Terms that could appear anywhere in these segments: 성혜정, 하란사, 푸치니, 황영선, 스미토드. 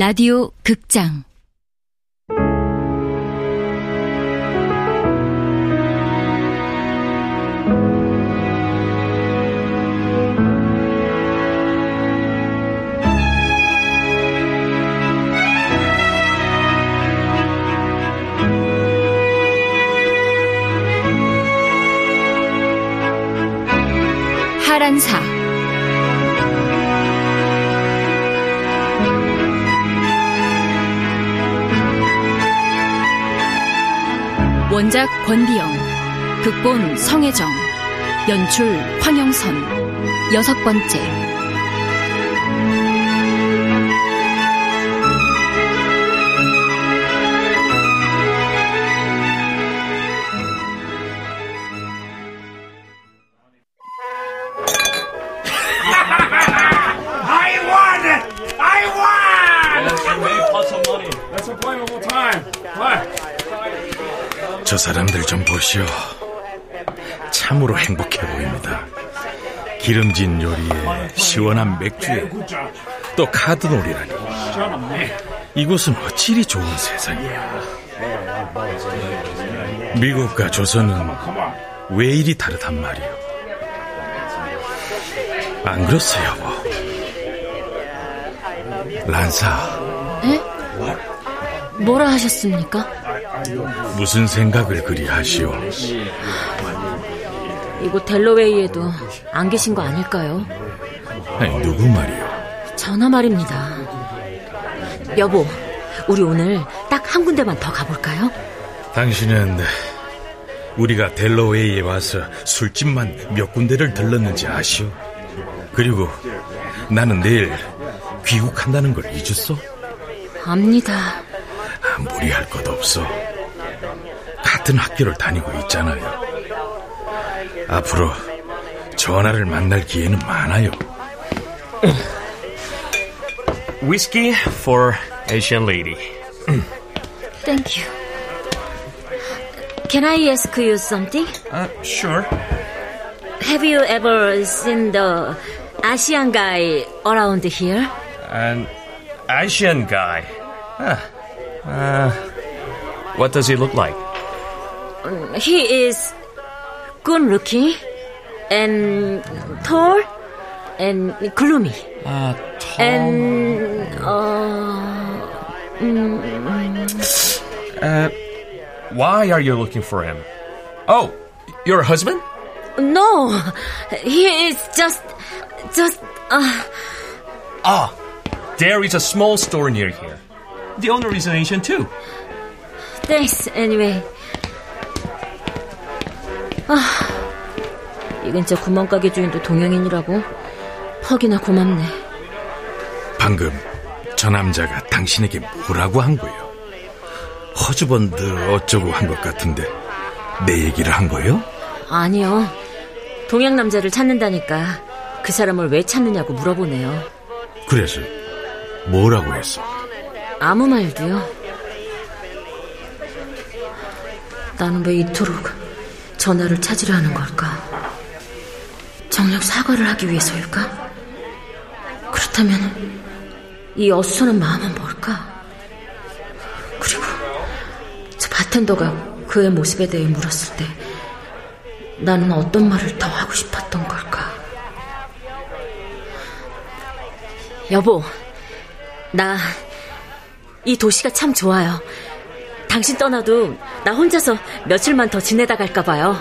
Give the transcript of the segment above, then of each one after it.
라디오 극장 하란사 원작 권디영, 극본 성혜정, 연출 황영선, 6번째. 저 사람들 좀 보시오. 참으로 행복해 보입니다. 기름진 요리에 시원한 맥주에 또 카드놀이라니. 이곳은 어찌 이리 좋은 세상이야. 미국과 조선은 왜 이리 다르단 말이오. 안 그렇소 여보? 란사. 에? 뭐라 하셨습니까? 무슨 생각을 그리 하시오? 이곳 델러웨이에도 안 계신 거 아닐까요? 아니, 누구 말이요? 전화 말입니다. 여보, 우리 오늘 딱 한 군데만 더 가볼까요? 당신은 우리가 델러웨이에 와서 술집만 몇 군데를 들렀는지 아시오? 그리고 나는 내일 귀국한다는 걸 잊었소? 압니다. 무리할 것 없어. 같은 학교를 다니고 있잖아요. 앞으로 전화를 만날 기회는 많아요. Whiskey for Asian lady. Thank you. Can I ask you something? Sure. Have you ever seen the Asian guy around here? An Asian guy? What does he look like? He is good looking and tall and gloomy. Tall. And why are you looking for him? Oh, your husband? No, he is just. There is a small store near here. The owner is an Asian too. Thanks anyway. 이 근처 구멍가게 주인도 동양인이라고? 퍽이나 고맙네. 방금 저 남자가 당신에게 뭐라고 한 거예요? 허즈번드 어쩌고 한 것 같은데 내 얘기를 한 거예요? 아니요. 동양 남자를 찾는다니까 그 사람을 왜 찾느냐고 물어보네요. 그래서 뭐라고 했어? 아무 말도요. 나는 왜 이토록 전화를 찾으려 하는 걸까? 정녕 사과를 하기 위해서일까? 그렇다면 이 어수선한 마음은 뭘까? 그리고 저 바텐더가 그의 모습에 대해 물었을 때 나는 어떤 말을 더 하고 싶었던 걸까? 여보, 나 이 도시가 참 좋아요. 당신 떠나도 나 혼자서 며칠만 더 지내다 갈까 봐요.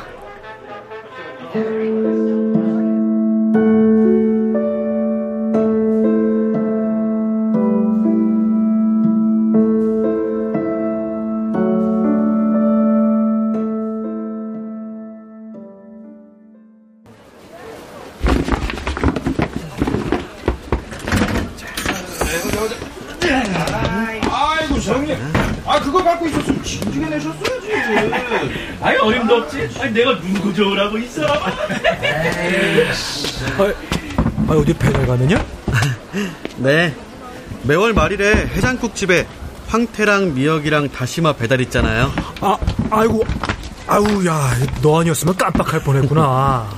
그거 갖고 있었으면 진중에 내셨어야지. 아니, 어림도 없지. 아니, 내가 누구 좋으라고 이 사람. 아니, 어디 배달 가느냐? 네, 매월 말일에 해장국집에 황태랑 미역이랑 다시마 배달 있잖아요. 아이고, 너 아니었으면 깜빡할 뻔했구나.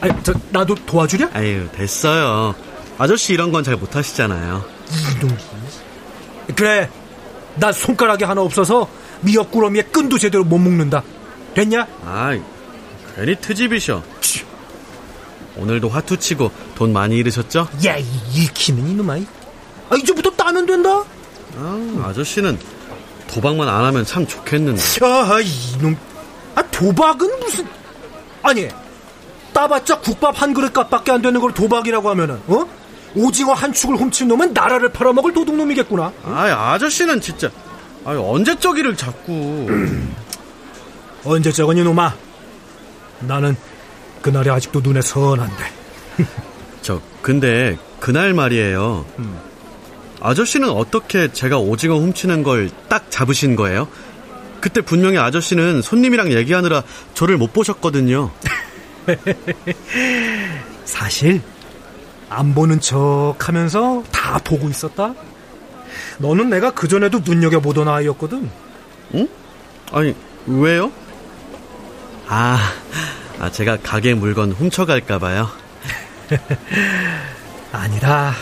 아니, 나도 도와주랴? 아유, 됐어요. 아저씨 이런 건 잘 못하시잖아요. 이놈. 그래, 나 손가락이 하나 없어서 미역구러미에 끈도 제대로 못 묶는다. 됐냐? 아이, 괜히 트집이셔. 치. 오늘도 화투치고 돈 많이 잃으셨죠? 야, 잃기는 이놈아. 아, 이제부터 따면 된다. 아, 아저씨는 도박만 안 하면 참 좋겠는데. 아, 이놈. 아, 도박은 무슨. 아니, 따봤자 국밥 한 그릇값밖에 안 되는 걸 도박이라고 하면은, 어? 오징어 한 축을 훔친 놈은 나라를 팔아먹을 도둑놈이겠구나. 응? 아, 아저씨는 진짜. 아, 언제적이를 자꾸. 언제적은 이놈아. 나는 그날이 아직도 눈에 선한데. 저, 근데 그날 말이에요. 아저씨는 어떻게 제가 오징어 훔치는 걸 딱 잡으신 거예요? 그때 분명히 아저씨는 손님이랑 얘기하느라 저를 못 보셨거든요. 사실 안 보는 척 하면서 다 보고 있었다. 너는 내가 그전에도 눈여겨보던 아이였거든. 응? 아니, 왜요? 아, 제가 가게 물건 훔쳐갈까봐요. 아니다.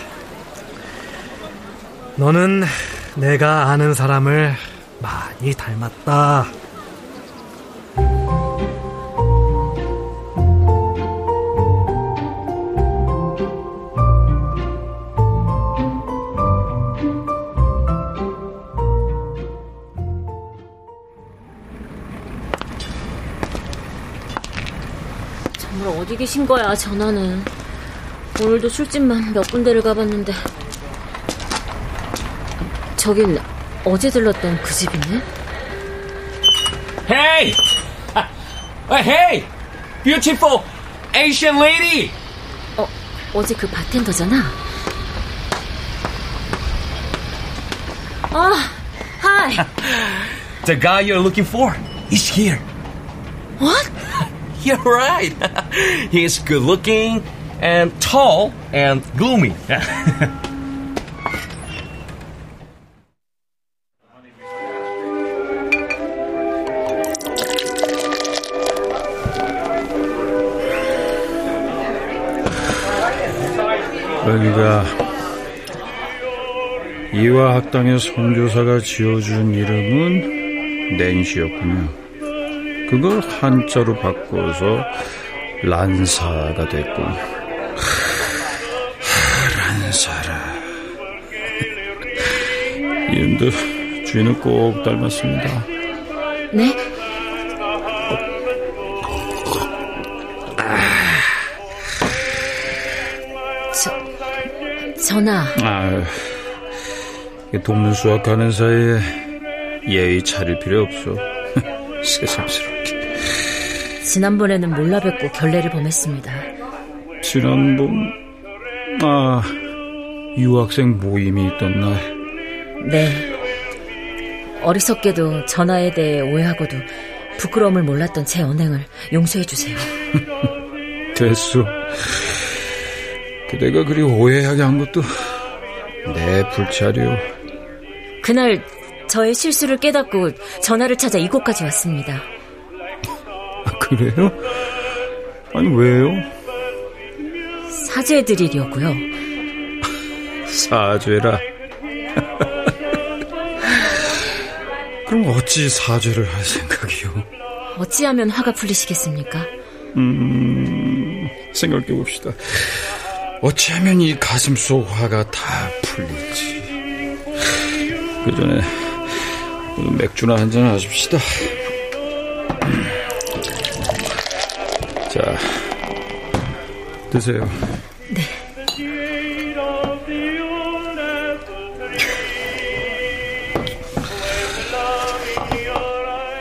너는 내가 아는 사람을 많이 닮았다. 정말 어디 계신 거야, 전화는. 오늘도 술집만 몇 군데를 가봤는데. 저긴 어제 들렀던 그 집이네? Hey! Hey! Beautiful Asian lady! 어제 그 바텐더잖아? Hi! The guy you're looking for is here. What? You're right. He's good looking and tall and gloomy. 여기가 이화 학당의 선교사가 지어준 이름은 낸시였군요. 그걸 한자로 바꿔서 란사가 됐군요. 란사라. 이름도 주인은 꼭 닮았습니다. 네? 전하. 돕는 수학하는 사이에 예의 차릴 필요 없어. 새삼스럽게. 지난번에는 몰라 뵙고 결례를 범했습니다. 지난번? 유학생 모임이 있던 날. 네. 어리석게도 전하에 대해 오해하고도 부끄러움을 몰랐던 제 언행을 용서해 주세요. 됐소. 그대가 그리 오해하게 한 것도 내 불찰이오. 그날 저의 실수를 깨닫고 전화를 찾아 이곳까지 왔습니다. 그래요? 아니, 왜요? 사죄드리려고요. 사죄라. 그럼 어찌 사죄를 할 생각이오? 어찌하면 화가 풀리시겠습니까? 생각해봅시다. 어찌하면 이 가슴 속 화가 다 풀리지. 그 전에 맥주나 한잔 하십시다. 자, 드세요. 네.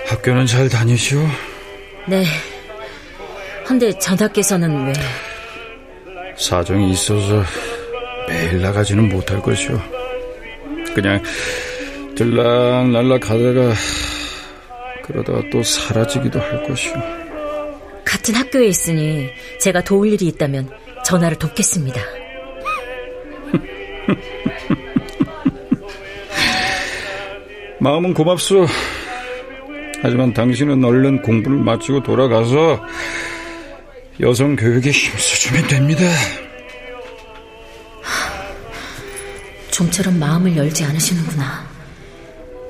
학교는 잘 다니시오? 네. 한데 전하께서는 왜? 사정이 있어서 매일 나가지는 못할 것이오. 그냥 들락날락 가다가 그러다가 또 사라지기도 할 것이오. 같은 학교에 있으니 제가 도울 일이 있다면 전하를 돕겠습니다. 마음은 고맙소. 하지만 당신은 얼른 공부를 마치고 돌아가서 여성 교육에 힘써주면 됩니다. 좀처럼 마음을 열지 않으시는구나.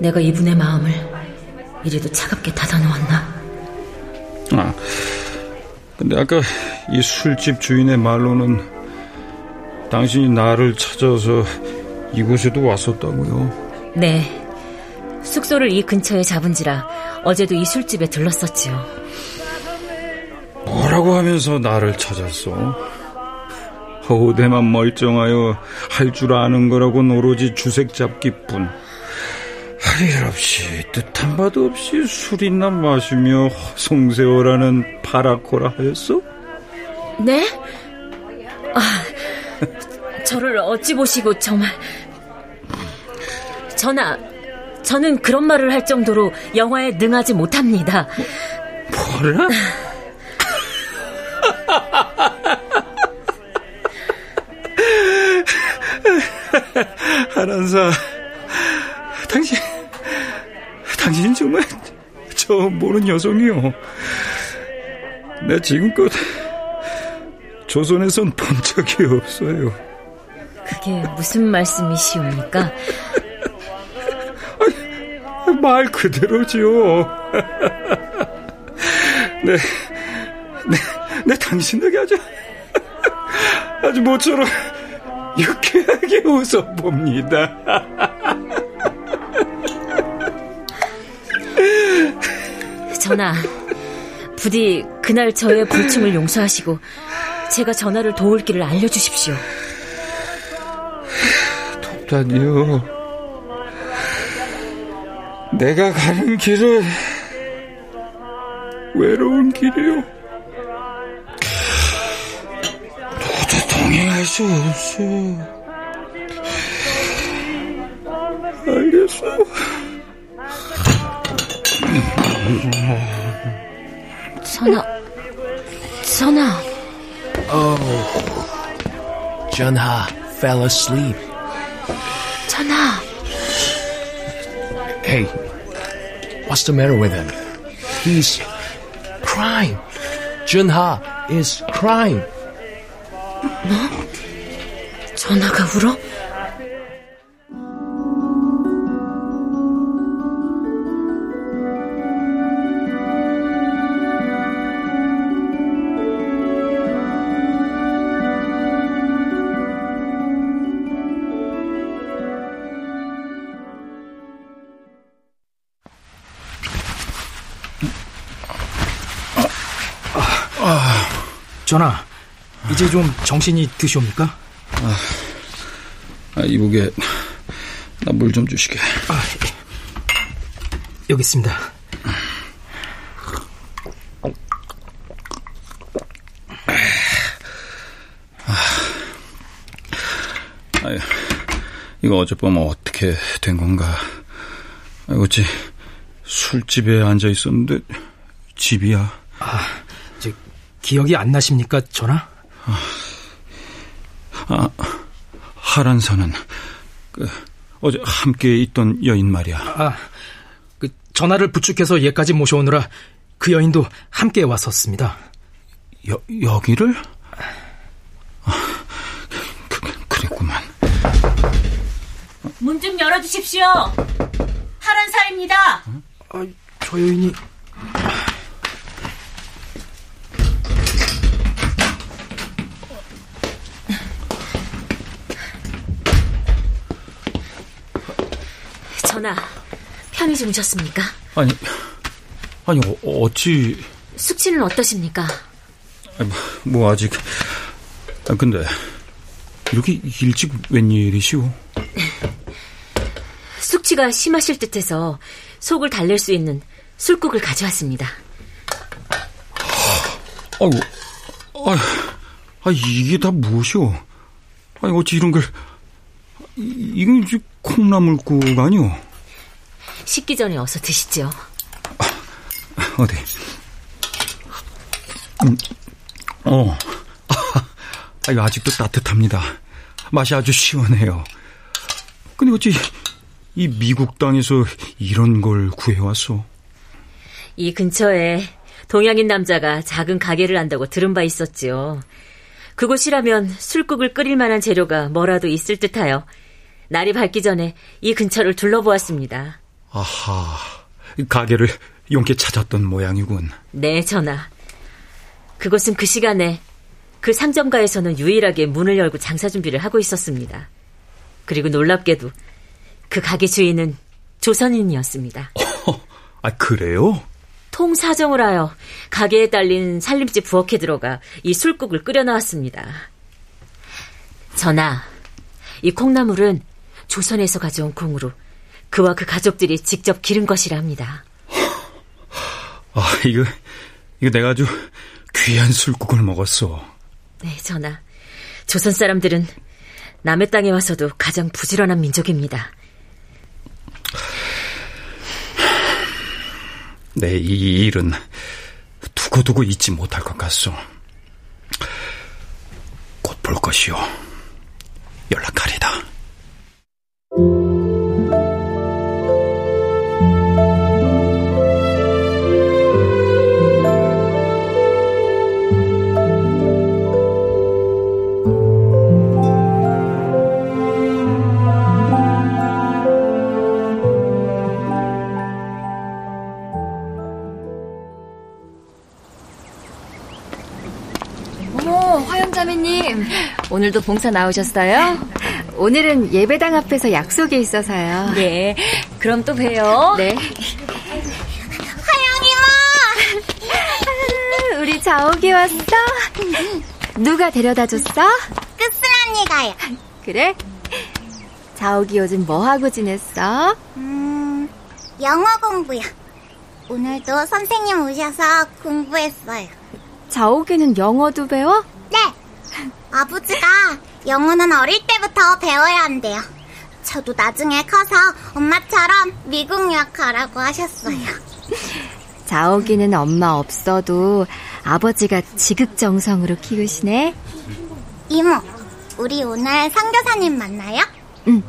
내가 이분의 마음을 이리도 차갑게 닫아놓았나. 아, 근데 아까 이 술집 주인의 말로는 당신이 나를 찾아서 이곳에도 왔었다고요? 네, 숙소를 이 근처에 잡은지라 어제도 이 술집에 들렀었지요. 뭐라고 하면서 나를 찾았어? 허우대만 멀쩡하여 할 줄 아는 거라곤 오로지 주색 잡기뿐 할 일 없이 뜻한 바도 없이 술이나 마시며 송세호라는 파라코라 하였어? 네? 아, 저를 어찌 보시고 정말. 전하, 저는 그런 말을 할 정도로 영화에 능하지 못합니다. 뭐라? 하란사, 당신 정말 저 모르는 여성이요. 내 지금껏 조선에선 본 적이 없어요. 그게 무슨 말씀이시옵니까? 말 그대로지요. 내 당신에게 아주 모처럼 유쾌하게 웃어봅니다. 전하, 부디 그날 저의 불침을 용서하시고 제가 전하를 도울 길을 알려주십시오. 독단이요, 내가 가는 길은 외로운 길이요. 너도 동행할 수 없어. 알겠어. 전하. Oh, 전하 fell asleep. 전하. Hey, what's the matter with him? He's crying. Junha is crying. 뭐? 전하가 울어? 전하, 이제 좀 정신이 드시옵니까? 이복에 나 물 좀 주시게. 여기 있습니다. 이거 어젯밤 어떻게 된 건가? 어찌 술집에 앉아 있었는데 집이야. 기억이 안 나십니까, 전하? 하란사는 어제 함께 있던 여인 말이야. 전하를 부축해서 얘까지 모셔오느라 그 여인도 함께 왔었습니다. 여기를? 그랬구만. 문 좀 열어주십시오. 하란사입니다. 저 여인이... 전하, 편히 주무셨습니까? 아니 어찌... 숙취는 어떠십니까? 뭐 아직... 근데 이렇게 일찍 웬일이시오? 숙취가 심하실 듯해서 속을 달랠 수 있는 술국을 가져왔습니다. 이게 다 무엇이오? 어찌 이런 걸... 이건 이제 콩나물국 아니오? 식기 전에 어서 드시죠. 어디? 이거 아직도 따뜻합니다. 맛이 아주 시원해요. 근데 어찌 이 미국 땅에서 이런 걸 구해왔소? 이 근처에 동양인 남자가 작은 가게를 한다고 들은 바 있었지요. 그곳이라면 술국을 끓일 만한 재료가 뭐라도 있을 듯하여 날이 밝기 전에 이 근처를 둘러보았습니다. 아하, 가게를 용케 찾았던 모양이군. 네, 전하. 그곳은 그 시간에 그 상점가에서는 유일하게 문을 열고 장사 준비를 하고 있었습니다. 그리고 놀랍게도 그 가게 주인은 조선인이었습니다. 아, 그래요? 통사정을 하여 가게에 딸린 살림집 부엌에 들어가 이 술국을 끓여나왔습니다. 전하, 이 콩나물은 조선에서 가져온 콩으로 그와 그 가족들이 직접 기른 것이라 합니다. 아, 이거 내가 아주 귀한 술국을 먹었어. 네, 전하. 조선 사람들은 남의 땅에 와서도 가장 부지런한 민족입니다. 내 이 일은 두고두고 잊지 못할 것 같소. 곧 볼 것이오. 연락하리다. 화영자매님, 오늘도 봉사 나오셨어요? 오늘은 예배당 앞에서 약속이 있어서요. 네, 그럼 또 봬요. 네. 화영이모! 우리 자옥이 왔어? 누가 데려다 줬어? 끝순 언니가요. 그래? 자옥이 요즘 뭐하고 지냈어? 영어 공부요. 오늘도 선생님 오셔서 공부했어요. 자옥이는 영어도 배워? 네, 아버지가 영어는 어릴 때부터 배워야 한대요. 저도 나중에 커서 엄마처럼 미국 유학 가라고 하셨어요. 자옥이는 엄마 없어도 아버지가 지극정성으로 키우시네. 이모, 우리 오늘 선교사님 만나요? 응,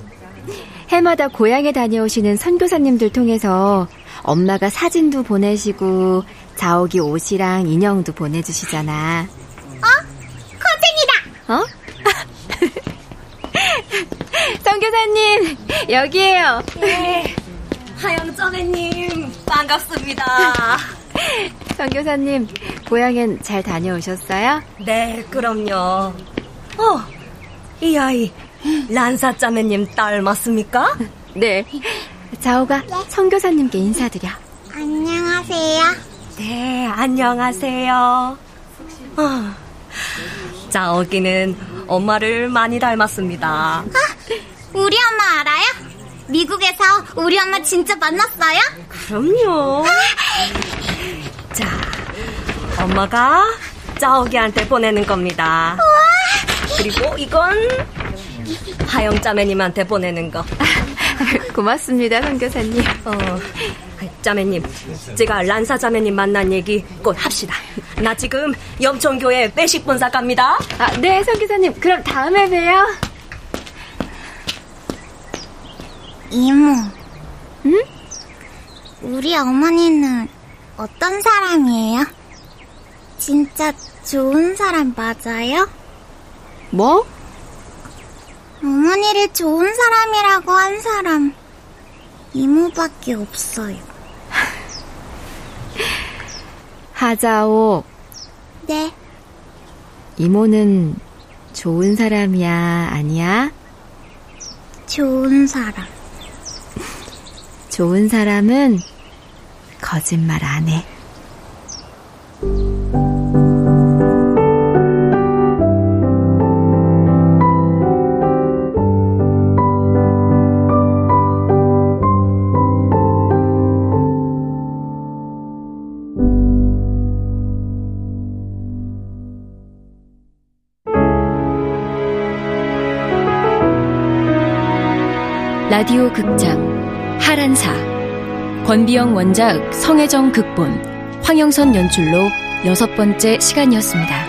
해마다 고향에 다녀오시는 선교사님들 통해서 엄마가 사진도 보내시고 자옥이 옷이랑 인형도 보내주시잖아. 어? 선교사님, 여기에요. 네, 하영자매님 반갑습니다. 선교사님, 고향엔 잘 다녀오셨어요? 네, 그럼요. 이 아이 란사자매님 딸 맞습니까? 네, 자오가 선교사님께 인사드려. 안녕하세요. 네, 안녕하세요. 자옥이는 엄마를 많이 닮았습니다. 아, 우리 엄마 알아요? 미국에서 우리 엄마 진짜 만났어요? 그럼요. 아. 자, 엄마가 자옥이한테 보내는 겁니다. 우와. 그리고 이건 하영자매님한테 보내는 거. 고맙습니다, 선교사님. 자매님, 제가 란사 자매님 만난 얘기 꼭 합시다. 나 지금 염천교회 외식본사 갑니다. 아, 네, 선교사님, 그럼 다음에 봬요. 이모, 응? 우리 어머니는 어떤 사람이에요? 진짜 좋은 사람 맞아요? 뭐? 어머니를 좋은 사람이라고 한 사람 이모밖에 없어요. 하자오. 네. 이모는 좋은 사람이야, 아니야? 좋은 사람. 좋은 사람은 거짓말 안 해. 라디오 극장 하란사, 권디영 원작, 성혜정 극본, 황영선 연출로 6번째 시간이었습니다.